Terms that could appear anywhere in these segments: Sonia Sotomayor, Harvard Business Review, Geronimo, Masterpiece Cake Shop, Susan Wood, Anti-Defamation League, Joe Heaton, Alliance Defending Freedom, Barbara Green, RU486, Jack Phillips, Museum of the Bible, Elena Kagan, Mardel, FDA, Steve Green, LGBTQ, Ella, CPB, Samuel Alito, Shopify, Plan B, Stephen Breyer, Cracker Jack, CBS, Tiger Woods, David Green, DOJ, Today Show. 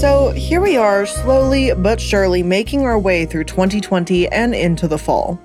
So here we are, slowly but surely making our way through 2020 and into the fall.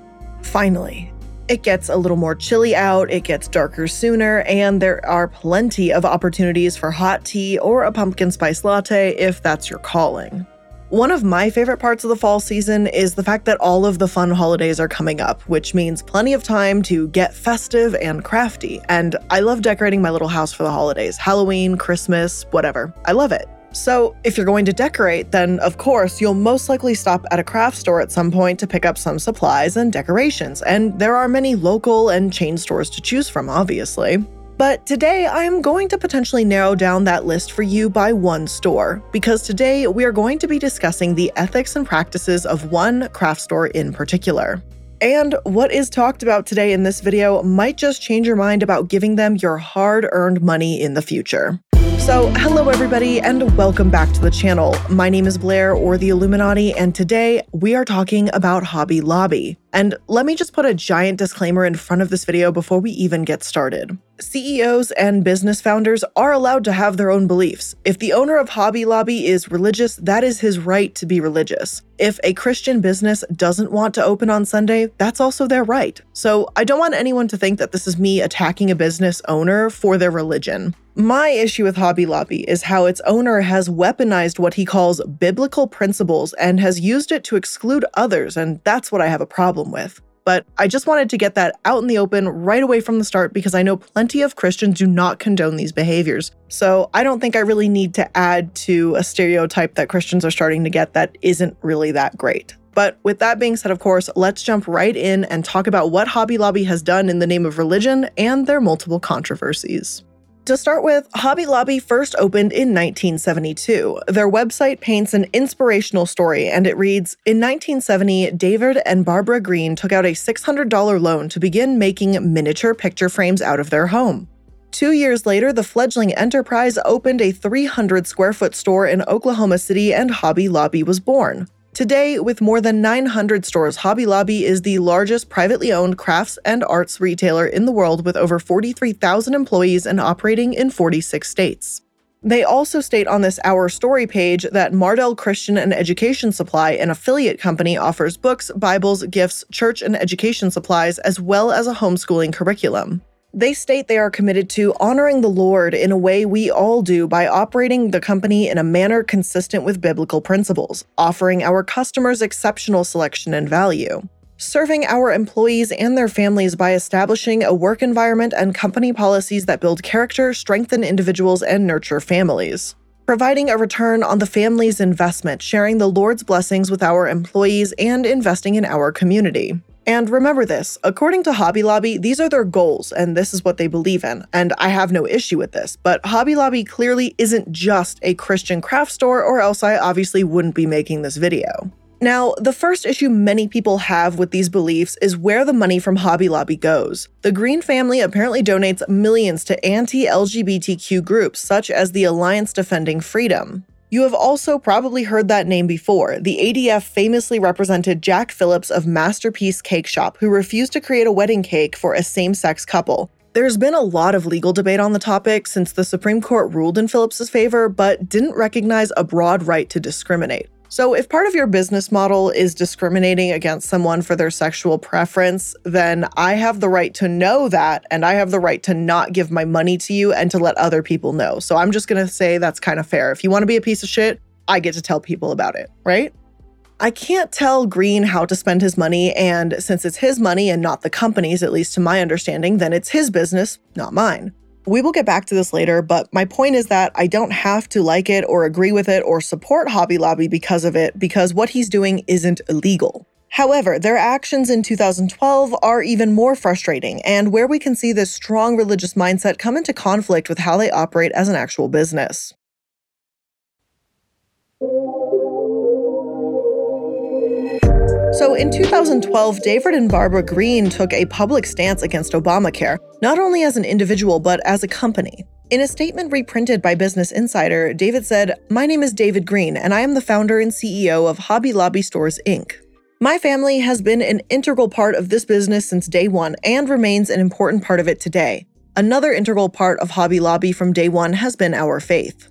Finally. It gets a little more chilly out, it gets darker sooner, and there are plenty of opportunities for hot tea or a pumpkin spice latte if that's your calling. One of my favorite parts of the fall season is the fact that all of the fun holidays are coming up, which means plenty of time to get festive and crafty. And I love decorating my little house for the holidays. Halloween, Christmas, whatever. I love it. So if you're going to decorate, then of course, you'll most likely stop at a craft store at some point to pick up some supplies and decorations. And there are many local and chain stores to choose from, obviously. But today I'm going to potentially narrow down that list for you by one store, because today we are going to be discussing the ethics and practices of one craft store in particular. And what is talked about today in this video might just change your mind about giving them your hard-earned money in the future. So hello everybody and welcome back to the channel. My name is Blair or the Illuminati, and today we are talking about Hobby Lobby. And let me just put a giant disclaimer in front of this video before we even get started. CEOs and business founders are allowed to have their own beliefs. If the owner of Hobby Lobby is religious, that is his right to be religious. If a Christian business doesn't want to open on Sunday, that's also their right. So I don't want anyone to think that this is me attacking a business owner for their religion. My issue with Hobby Lobby is how its owner has weaponized what he calls biblical principles and has used it to exclude others, and that's what I have a problem with. But I just wanted to get that out in the open right away from the start because I know plenty of Christians do not condone these behaviors. So I don't think I really need to add to a stereotype that Christians are starting to get that isn't really that great. But with that being said, of course, let's jump right in and talk about what Hobby Lobby has done in the name of religion and their multiple controversies. To start with, Hobby Lobby first opened in 1972. Their website paints an inspirational story, and it reads, "In 1970, David and Barbara Green took out a $600 loan to begin making miniature picture frames out of their home. 2 years later, the fledgling enterprise opened a 300-square-foot store in Oklahoma City, and Hobby Lobby was born. Today, with more than 900 stores, Hobby Lobby is the largest privately owned crafts and arts retailer in the world with over 43,000 employees and operating in 46 states. They also state on this Our Story page that Mardel Christian and Education Supply, an affiliate company, offers books, Bibles, gifts, church and education supplies, as well as a homeschooling curriculum. They state they are committed to honoring the Lord in a way we all do by operating the company in a manner consistent with biblical principles, offering our customers exceptional selection and value, serving our employees and their families by establishing a work environment and company policies that build character, strengthen individuals, and nurture families, providing a return on the family's investment, sharing the Lord's blessings with our employees, and investing in our community. And remember this, according to Hobby Lobby, these are their goals and this is what they believe in. And I have no issue with this, but Hobby Lobby clearly isn't just a Christian craft store or else I obviously wouldn't be making this video. Now, the first issue many people have with these beliefs is where the money from Hobby Lobby goes. The Green family apparently donates millions to anti-LGBTQ groups such as the Alliance Defending Freedom. You have also probably heard that name before. The ADF famously represented Jack Phillips of Masterpiece Cake Shop, who refused to create a wedding cake for a same-sex couple. There's been a lot of legal debate on the topic since the Supreme Court ruled in Phillips's favor, but didn't recognize a broad right to discriminate. So if part of your business model is discriminating against someone for their sexual preference, then I have the right to know that, and I have the right to not give my money to you and to let other people know. So I'm just going to say that's kind of fair. If you want to be a piece of shit, I get to tell people about it, right? I can't tell Green how to spend his money, and since it's his money and not the company's, at least to my understanding, then it's his business, not mine. We will get back to this later, but my point is that I don't have to like it or agree with it or support Hobby Lobby because of it, because what he's doing isn't illegal. However, their actions in 2012 are even more frustrating and where we can see this strong religious mindset come into conflict with how they operate as an actual business. So in 2012, David and Barbara Green took a public stance against Obamacare, not only as an individual, but as a company. In a statement reprinted by Business Insider, David said, "My name is David Green, and I am the founder and CEO of Hobby Lobby Stores, Inc. My family has been an integral part of this business since day one and remains an important part of it today. Another integral part of Hobby Lobby from day one has been our faith.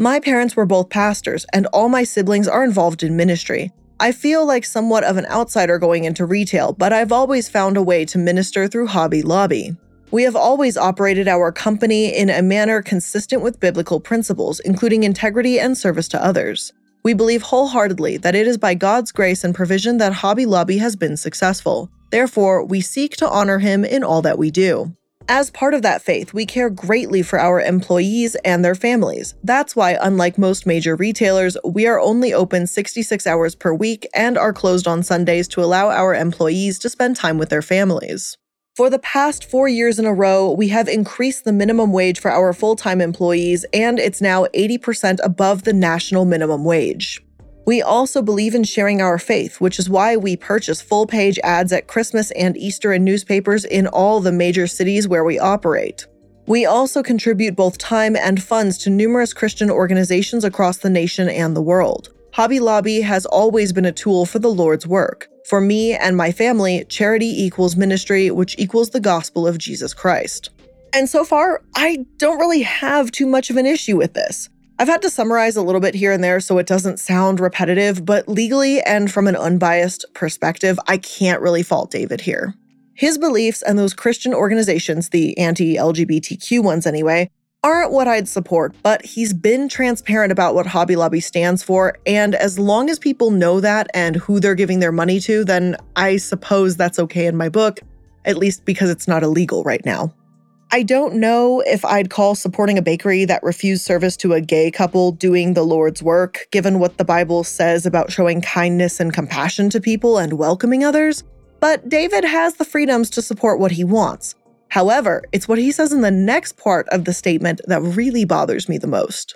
My parents were both pastors, and all my siblings are involved in ministry. I feel like somewhat of an outsider going into retail, but I've always found a way to minister through Hobby Lobby. We have always operated our company in a manner consistent with biblical principles, including integrity and service to others. We believe wholeheartedly that it is by God's grace and provision that Hobby Lobby has been successful. Therefore, we seek to honor Him in all that we do. As part of that faith, we care greatly for our employees and their families. That's why, unlike most major retailers, we are only open 66 hours per week and are closed on Sundays to allow our employees to spend time with their families. For the past 4 years in a row, we have increased the minimum wage for our full-time employees, and it's now 80% above the national minimum wage. We also believe in sharing our faith, which is why we purchase full-page ads at Christmas and Easter in newspapers in all the major cities where we operate. We also contribute both time and funds to numerous Christian organizations across the nation and the world. Hobby Lobby has always been a tool for the Lord's work. For me and my family, charity equals ministry, which equals the gospel of Jesus Christ. And so far, I don't really have too much of an issue with this. I've had to summarize a little bit here and there so it doesn't sound repetitive, but legally and from an unbiased perspective, I can't really fault David here. His beliefs and those Christian organizations, the anti-LGBTQ ones anyway, aren't what I'd support, but he's been transparent about what Hobby Lobby stands for, and as long as people know that and who they're giving their money to, then I suppose that's okay in my book, at least because it's not illegal right now. I don't know if I'd call supporting a bakery that refused service to a gay couple doing the Lord's work, given what the Bible says about showing kindness and compassion to people and welcoming others, but David has the freedoms to support what he wants. However, it's what he says in the next part of the statement that really bothers me the most.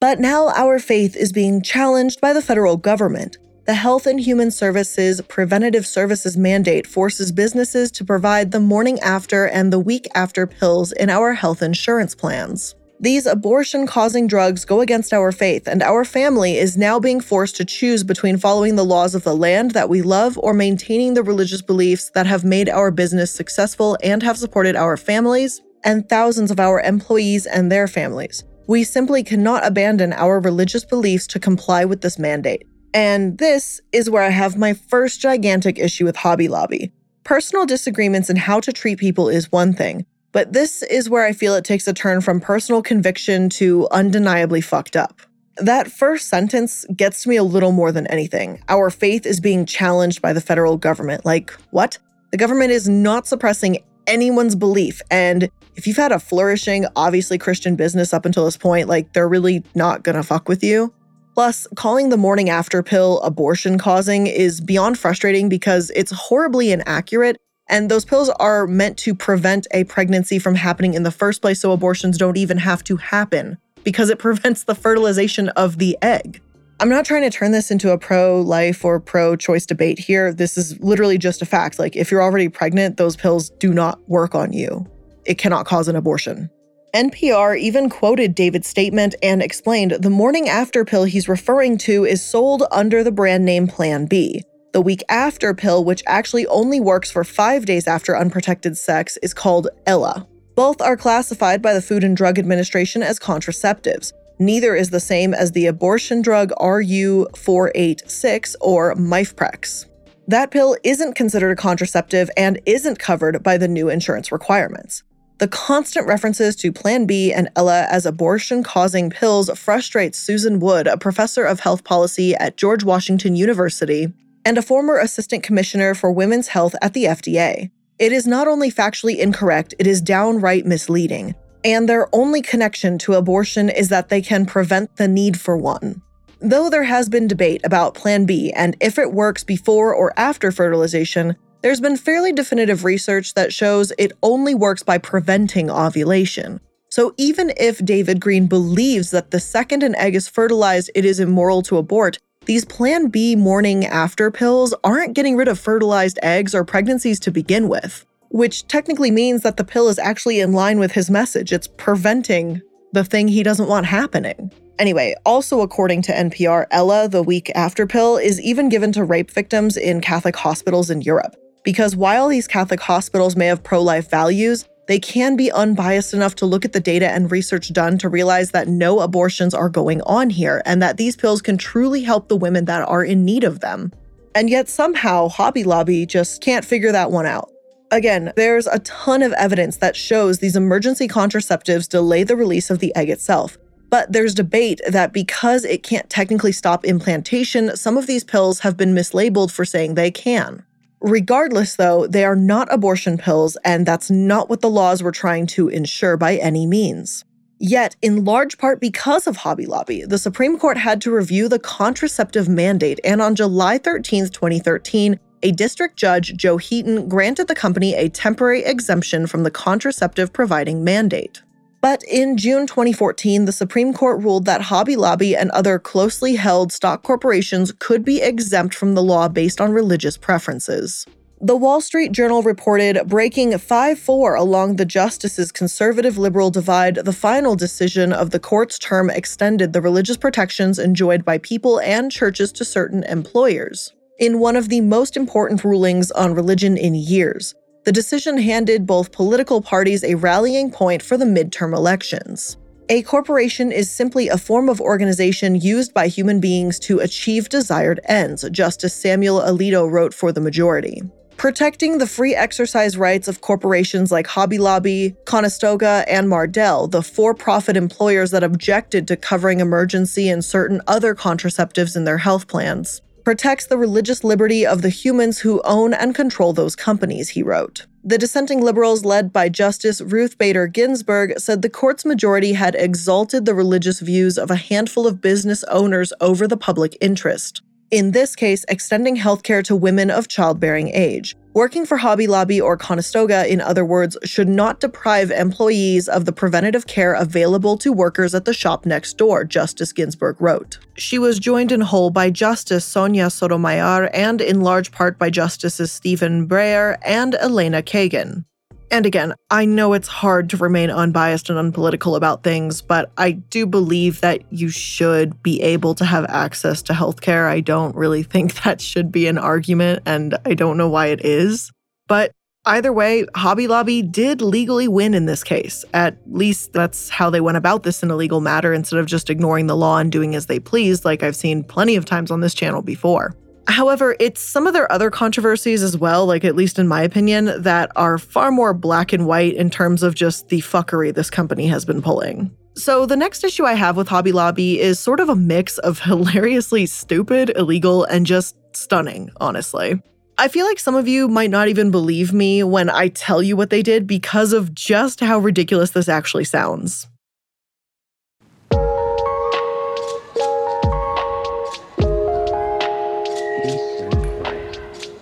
But now our faith is being challenged by the federal government. The Health and Human Services Preventative Services Mandate forces businesses to provide the morning after and the week after pills in our health insurance plans. These abortion-causing drugs go against our faith, and our family is now being forced to choose between following the laws of the land that we love or maintaining the religious beliefs that have made our business successful and have supported our families and thousands of our employees and their families. We simply cannot abandon our religious beliefs to comply with this mandate. And this is where I have my first gigantic issue with Hobby Lobby. Personal disagreements in how to treat people is one thing, but this is where I feel it takes a turn from personal conviction to undeniably fucked up. That first sentence gets to me a little more than anything. Our faith is being challenged by the federal government. Like, what? The government is not suppressing anyone's belief, and if you've had a flourishing, obviously Christian business up until this point, like, they're really not gonna fuck with you. Plus, calling the morning after pill abortion-causing is beyond frustrating because it's horribly inaccurate, and those pills are meant to prevent a pregnancy from happening in the first place, so abortions don't even have to happen because it prevents the fertilization of the egg. I'm not trying to turn this into a pro-life or pro-choice debate here. This is literally just a fact. Like, if you're already pregnant, those pills do not work on you. It cannot cause an abortion. NPR even quoted David's statement and explained the morning after pill he's referring to is sold under the brand name Plan B. The week after pill, which actually only works for 5 days after unprotected sex, is called Ella. Both are classified by the Food and Drug Administration as contraceptives. Neither is the same as the abortion drug RU486 or Mifprex. That pill isn't considered a contraceptive and isn't covered by the new insurance requirements. The constant references to Plan B and Ella as abortion-causing pills frustrates Susan Wood, a professor of health policy at George Washington University and a former assistant commissioner for women's health at the FDA. It is not only factually incorrect, it is downright misleading. And their only connection to abortion is that they can prevent the need for one. Though there has been debate about Plan B and if it works before or after fertilization, there's been fairly definitive research that shows it only works by preventing ovulation. So even if David Green believes that the second an egg is fertilized, it is immoral to abort, these Plan B morning after pills aren't getting rid of fertilized eggs or pregnancies to begin with, which technically means that the pill is actually in line with his message. It's preventing the thing he doesn't want happening. Anyway, also according to NPR, Ella, the week after pill, is even given to rape victims in Catholic hospitals in Europe. Because while these Catholic hospitals may have pro-life values, they can be unbiased enough to look at the data and research done to realize that no abortions are going on here and that these pills can truly help the women that are in need of them. And yet somehow Hobby Lobby just can't figure that one out. Again, there's a ton of evidence that shows these emergency contraceptives delay the release of the egg itself. But there's debate that because it can't technically stop implantation, some of these pills have been mislabeled for saying they can. Regardless, though, they are not abortion pills, and that's not what the laws were trying to ensure by any means. Yet, in large part because of Hobby Lobby, the Supreme Court had to review the contraceptive mandate, and on July 13, 2013, a district judge, Joe Heaton, granted the company a temporary exemption from the contraceptive providing mandate. But in June 2014, the Supreme Court ruled that Hobby Lobby and other closely held stock corporations could be exempt from the law based on religious preferences. The Wall Street Journal reported, breaking 5-4 along the justices' conservative-liberal divide, the final decision of the court's term extended the religious protections enjoyed by people and churches to certain employers, in one of the most important rulings on religion in years. The decision handed both political parties a rallying point for the midterm elections. A corporation is simply a form of organization used by human beings to achieve desired ends, Justice Samuel Alito wrote for the majority. Protecting the free exercise rights of corporations like Hobby Lobby, Conestoga, and Mardel, the for-profit employers that objected to covering emergency and certain other contraceptives in their health plans, protects the religious liberty of the humans who own and control those companies, he wrote. The dissenting liberals, led by Justice Ruth Bader Ginsburg, said the court's majority had exalted the religious views of a handful of business owners over the public interest, in this case, extending healthcare to women of childbearing age. Working for Hobby Lobby or Conestoga, in other words, should not deprive employees of the preventative care available to workers at the shop next door, Justice Ginsburg wrote. She was joined in whole by Justice Sonia Sotomayor and in large part by Justices Stephen Breyer and Elena Kagan. And again, I know it's hard to remain unbiased and unpolitical about things, but I do believe that you should be able to have access to healthcare. I don't really think that should be an argument, and I don't know why it is. But either way, Hobby Lobby did legally win in this case. At least that's how they went about this in a legal matter, instead of just ignoring the law and doing as they pleased, like I've seen plenty of times on this channel before. However, it's some of their other controversies as well, like at least in my opinion, that are far more black and white in terms of just the fuckery this company has been pulling. So the next issue I have with Hobby Lobby is sort of a mix of hilariously stupid, illegal, and just stunning, honestly. I feel like some of you might not even believe me when I tell you what they did because of just how ridiculous this actually sounds.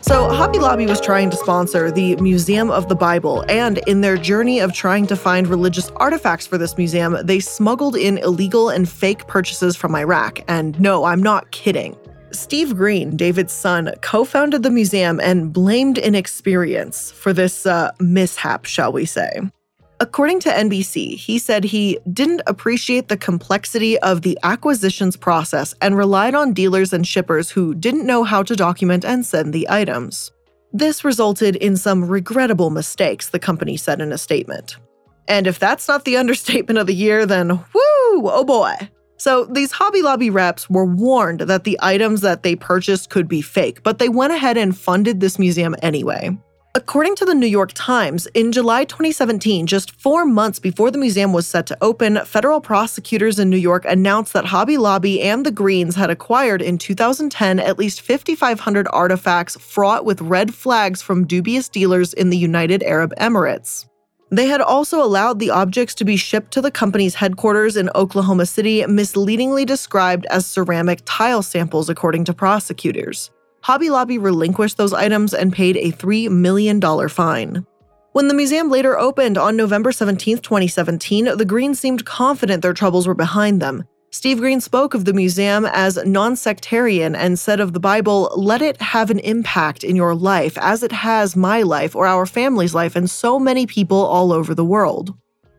So Hobby Lobby was trying to sponsor the Museum of the Bible, and in their journey of trying to find religious artifacts for this museum, they smuggled in illegal and fake purchases from Iraq. And no, I'm not kidding. Steve Green, David's son, co-founded the museum and blamed inexperience for this mishap, shall we say. According to NBC, he said he didn't appreciate the complexity of the acquisitions process and relied on dealers and shippers who didn't know how to document and send the items. This resulted in some regrettable mistakes, the company said in a statement. And if that's not the understatement of the year, then woo, oh boy. So these Hobby Lobby reps were warned that the items that they purchased could be fake, but they went ahead and funded this museum anyway. According to the New York Times, in July 2017, just 4 months before the museum was set to open, federal prosecutors in New York announced that Hobby Lobby and the Greens had acquired in 2010 at least 5,500 artifacts fraught with red flags from dubious dealers in the United Arab Emirates. They had also allowed the objects to be shipped to the company's headquarters in Oklahoma City, misleadingly described as ceramic tile samples, according to prosecutors. Hobby Lobby relinquished those items and paid a $3 million fine. When the museum later opened on November 17, 2017, the Greens seemed confident their troubles were behind them. Steve Green spoke of the museum as non-sectarian and said of the Bible, "Let it have an impact in your life as it has my life or our family's life and so many people all over the world.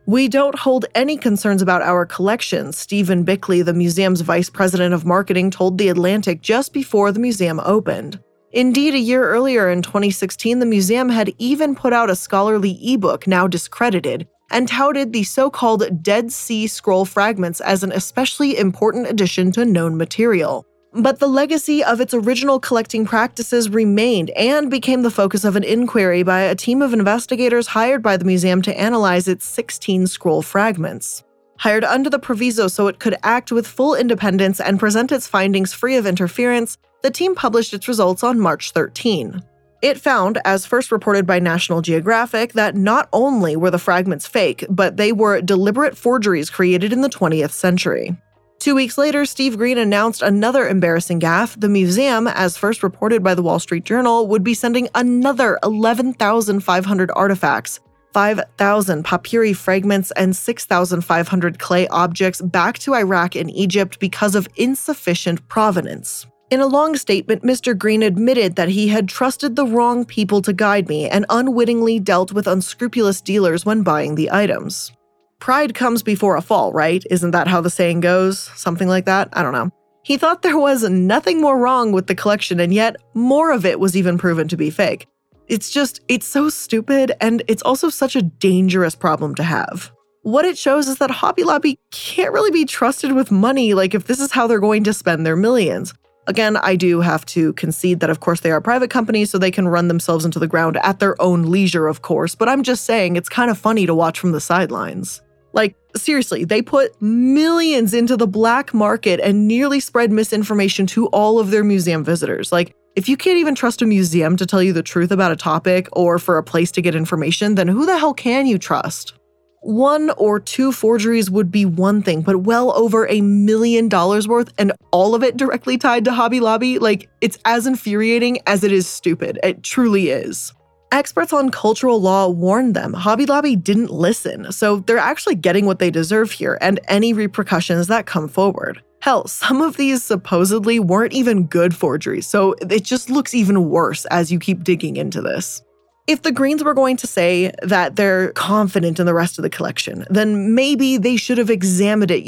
We don't hold any concerns about our collections," Stephen Bickley, the museum's vice president of marketing, told The Atlantic just before the museum opened. Indeed, a year earlier in 2016, the museum had even put out a scholarly ebook, now discredited, and touted the so-called Dead Sea Scroll fragments as an especially important addition to known material. But the legacy of its original collecting practices remained and became the focus of an inquiry by a team of investigators hired by the museum to analyze its 16 scroll fragments. Hired under the proviso so it could act with full independence and present its findings free of interference, the team published its results on March 13. It found, as first reported by National Geographic, that not only were the fragments fake, but they were deliberate forgeries created in the 20th century. 2 weeks later, Steve Green announced another embarrassing gaffe. The museum, as first reported by the Wall Street Journal, would be sending another 11,500 artifacts, 5,000 papyri fragments, and 6,500 clay objects back to Iraq and Egypt because of insufficient provenance. In a long statement, Mr. Green admitted that he had trusted the wrong people to guide me and unwittingly dealt with unscrupulous dealers when buying the items. Pride comes before a fall, right? Isn't that how the saying goes? Something like that? I don't know. He thought there was nothing more wrong with the collection, and yet more of it was even proven to be fake. It's so stupid, and it's also such a dangerous problem to have. What it shows is that Hobby Lobby can't really be trusted with money, like if this is how they're going to spend their millions. Again, I do have to concede that, of course, they are private companies, so they can run themselves into the ground at their own leisure, of course, but I'm just saying it's kind of funny to watch from the sidelines. Like, seriously, they put millions into the black market and nearly spread misinformation to all of their museum visitors. Like, if you can't even trust a museum to tell you the truth about a topic or for a place to get information, then who the hell can you trust? 1 or 2 forgeries would be one thing, but well over $1 million worth and all of it directly tied to Hobby Lobby, like, it's as infuriating as it is stupid. It truly is. Experts on cultural law warned them. Hobby Lobby didn't listen, so they're actually getting what they deserve here and any repercussions that come forward. Hell, some of these supposedly weren't even good forgeries, so it just looks even worse as you keep digging into this. If the Greens were going to say that they're confident in the rest of the collection, then maybe they should have examined it,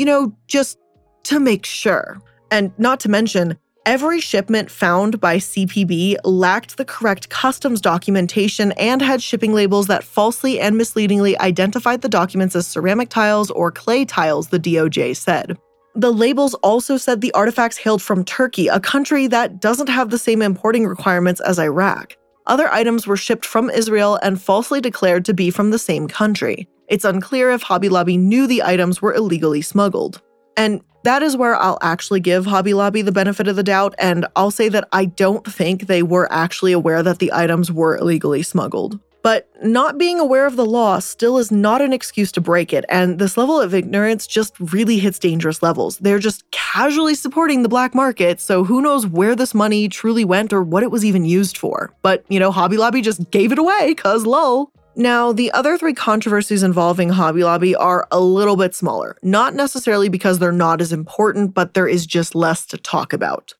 just to make sure. And not to mention, every shipment found by CPB lacked the correct customs documentation and had shipping labels that falsely and misleadingly identified the documents as ceramic tiles or clay tiles, the DOJ said. The labels also said the artifacts hailed from Turkey, a country that doesn't have the same importing requirements as Iraq. Other items were shipped from Israel and falsely declared to be from the same country. It's unclear if Hobby Lobby knew the items were illegally smuggled. And that is where I'll actually give Hobby Lobby the benefit of the doubt, and I'll say that I don't think they were actually aware that the items were illegally smuggled. But not being aware of the law still is not an excuse to break it, and this level of ignorance just really hits dangerous levels. They're just casually supporting the black market, so who knows where this money truly went or what it was even used for. But, Hobby Lobby just gave it away, cause lol. Now, the other 3 controversies involving Hobby Lobby are a little bit smaller, not necessarily because they're not as important, but there is just less to talk about.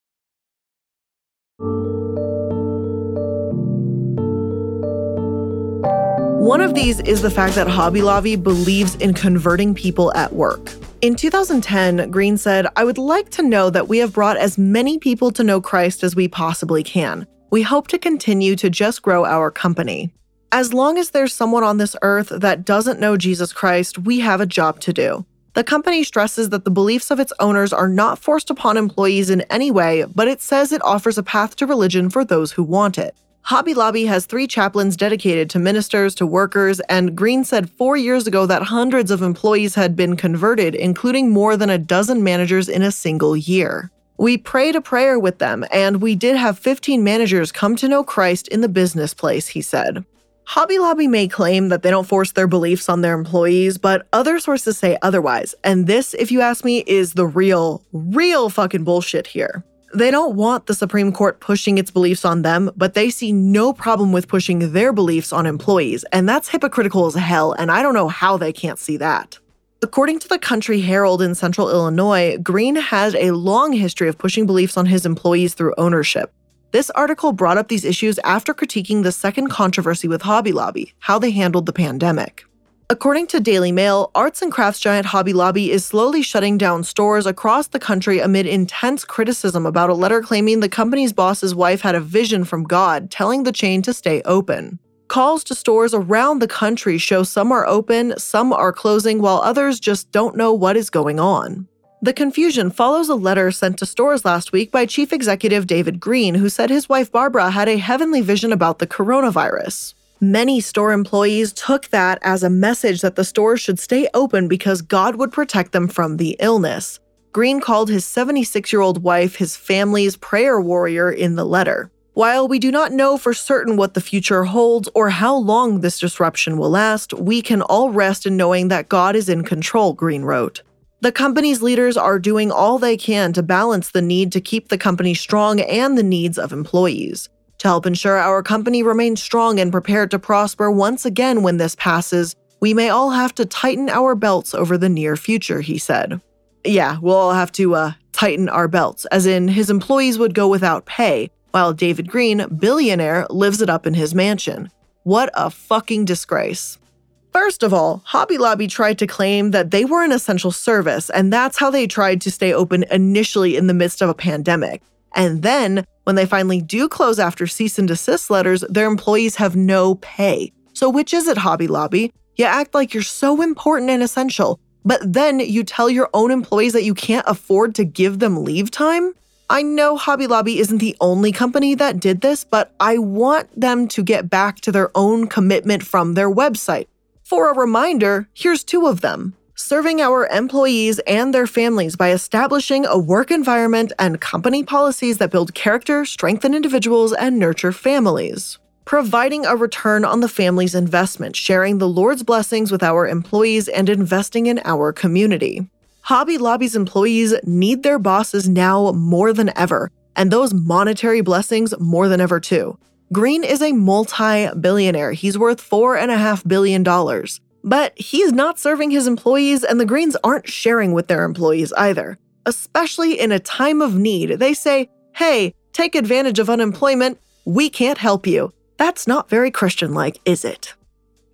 One of these is the fact that Hobby Lobby believes in converting people at work. In 2010, Green said, "I would like to know that we have brought as many people to know Christ as we possibly can. We hope to continue to just grow our company. As long as there's someone on this earth that doesn't know Jesus Christ, we have a job to do." The company stresses that the beliefs of its owners are not forced upon employees in any way, but it says it offers a path to religion for those who want it. Hobby Lobby has 3 chaplains dedicated to ministers, to workers, and Green said 4 years ago that hundreds of employees had been converted, including more than a dozen managers in a single year. "We prayed a prayer with them, and we did have 15 managers come to know Christ in the business place," he said. Hobby Lobby may claim that they don't force their beliefs on their employees, but other sources say otherwise. And this, if you ask me, is the real fucking bullshit here. They don't want the Supreme Court pushing its beliefs on them, but they see no problem with pushing their beliefs on employees. And that's hypocritical as hell, and I don't know how they can't see that. According to the Country Herald in Central Illinois, Green has a long history of pushing beliefs on his employees through ownership. This article brought up these issues after critiquing the second controversy with Hobby Lobby, how they handled the pandemic. According to Daily Mail, arts and crafts giant Hobby Lobby is slowly shutting down stores across the country amid intense criticism about a letter claiming the company's boss's wife had a vision from God telling the chain to stay open. Calls to stores around the country show some are open, some are closing, while others just don't know what is going on. The confusion follows a letter sent to stores last week by Chief Executive David Green, who said his wife Barbara had a heavenly vision about the coronavirus. Many store employees took that as a message that the stores should stay open because God would protect them from the illness. Green called his 76-year-old wife his family's prayer warrior in the letter. While we do not know for certain what the future holds or how long this disruption will last, we can all rest in knowing that God is in control, Green wrote. The company's leaders are doing all they can to balance the need to keep the company strong and the needs of employees. To help ensure our company remains strong and prepared to prosper once again when this passes, we may all have to tighten our belts over the near future, he said. Yeah, we'll all have to tighten our belts, as in his employees would go without pay, while David Green, billionaire, lives it up in his mansion. What a fucking disgrace. First of all, Hobby Lobby tried to claim that they were an essential service, and that's how they tried to stay open initially in the midst of a pandemic. And then, when they finally do close after cease and desist letters, their employees have no pay. So which is it, Hobby Lobby? You act like you're so important and essential, but then you tell your own employees that you can't afford to give them leave time? I know Hobby Lobby isn't the only company that did this, but I want them to get back to their own commitment from their website. For a reminder, here's two of them. Serving our employees and their families by establishing a work environment and company policies that build character, strengthen individuals, and nurture families. Providing a return on the family's investment, sharing the Lord's blessings with our employees, and investing in our community. Hobby Lobby's employees need their bosses now more than ever, and those monetary blessings more than ever too. Green is a multi-billionaire. He's worth $4.5 billion. But he's not serving his employees, and the Greens aren't sharing with their employees either. Especially in a time of need, they say, hey, take advantage of unemployment. We can't help you. That's not very Christian-like, is it?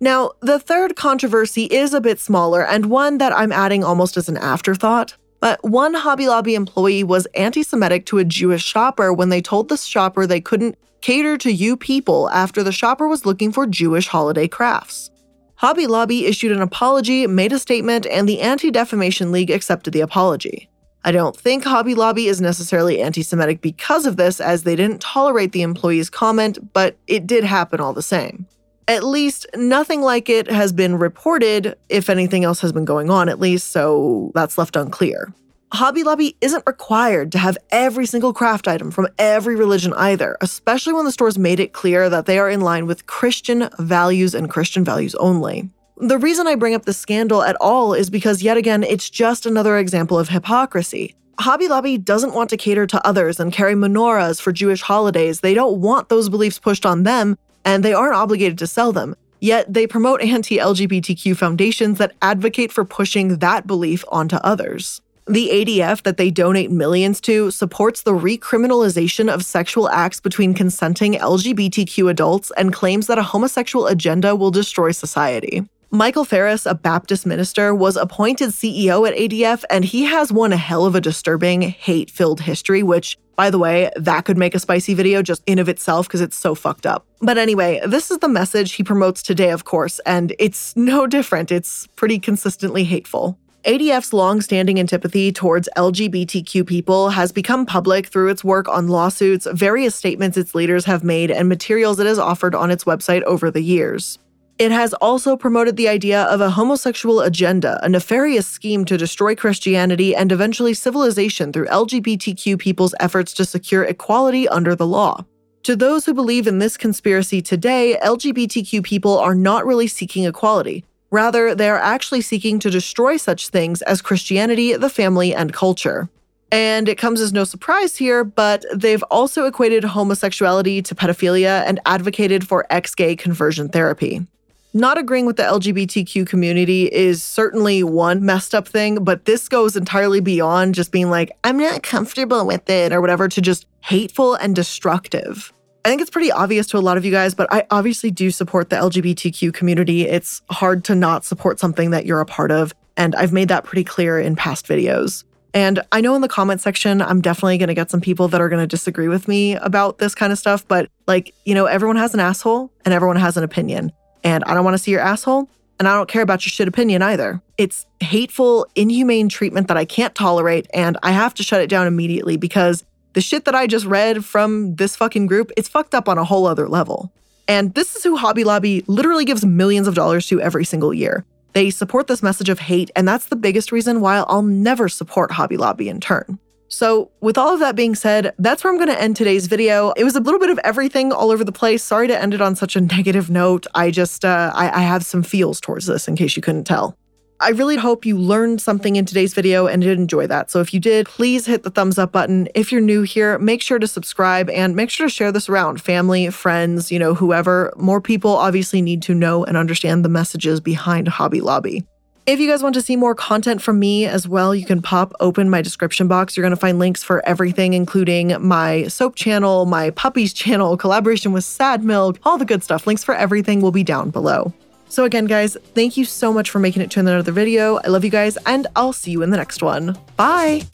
Now, the third controversy is a bit smaller and one that I'm adding almost as an afterthought. But one Hobby Lobby employee was anti-Semitic to a Jewish shopper when they told the shopper they couldn't cater to you people after the shopper was looking for Jewish holiday crafts. Hobby Lobby issued an apology, made a statement, and the Anti-Defamation League accepted the apology. I don't think Hobby Lobby is necessarily anti-Semitic because of this, as they didn't tolerate the employee's comment, but it did happen all the same. At least nothing like it has been reported, if anything else has been going on at least, so that's left unclear. Hobby Lobby isn't required to have every single craft item from every religion either, especially when the stores made it clear that they are in line with Christian values and Christian values only. The reason I bring up the scandal at all is because, yet again, it's just another example of hypocrisy. Hobby Lobby doesn't want to cater to others and carry menorahs for Jewish holidays. They don't want those beliefs pushed on them, and they aren't obligated to sell them. Yet they promote anti-LGBTQ foundations that advocate for pushing that belief onto others. The ADF that they donate millions to supports the recriminalization of sexual acts between consenting LGBTQ adults and claims that a homosexual agenda will destroy society. Michael Ferris, a Baptist minister, was appointed CEO at ADF, and he has one hell of a disturbing, hate-filled history, which, by the way, that could make a spicy video just in of itself because it's so fucked up. But anyway, this is the message he promotes today, of course, and it's no different. It's pretty consistently hateful. ADF's long-standing antipathy towards LGBTQ people has become public through its work on lawsuits, various statements its leaders have made, and materials it has offered on its website over the years. It has also promoted the idea of a homosexual agenda, a nefarious scheme to destroy Christianity and eventually civilization through LGBTQ people's efforts to secure equality under the law. To those who believe in this conspiracy today, LGBTQ people are not really seeking equality. Rather, they are actually seeking to destroy such things as Christianity, the family, and culture. And it comes as no surprise here, but they've also equated homosexuality to pedophilia and advocated for ex-gay conversion therapy. Not agreeing with the LGBTQ community is certainly one messed up thing, but this goes entirely beyond just being like, I'm not comfortable with it or whatever, to just hateful and destructive. I think it's pretty obvious to a lot of you guys, but I obviously do support the LGBTQ community. It's hard to not support something that you're a part of, and I've made that pretty clear in past videos. And I know in the comment section, I'm definitely going to get some people that are going to disagree with me about this kind of stuff, but like, you know, everyone has an asshole and everyone has an opinion, and I don't want to see your asshole, and I don't care about your shit opinion either. It's hateful, inhumane treatment that I can't tolerate, and I have to shut it down immediately because the shit that I just read from this fucking group, it's fucked up on a whole other level. And this is who Hobby Lobby literally gives millions of dollars to every single year. They support this message of hate, and that's the biggest reason why I'll never support Hobby Lobby in turn. So with all of that being said, that's where I'm going to end today's video. It was a little bit of everything all over the place. Sorry to end it on such a negative note. I just, I have some feels towards this in case you couldn't tell. I really hope you learned something in today's video and did enjoy that. So if you did, please hit the thumbs up button. If you're new here, make sure to subscribe and make sure to share this around. Family, friends, you know, whoever. More people obviously need to know and understand the messages behind Hobby Lobby. If you guys want to see more content from me as well, you can pop open my description box. You're going to find links for everything, including my soap channel, my puppies channel, collaboration with Sad Milk, all the good stuff. Links for everything will be down below. So again, guys, thank you so much for making it to another video. I love you guys, and I'll see you in the next one. Bye!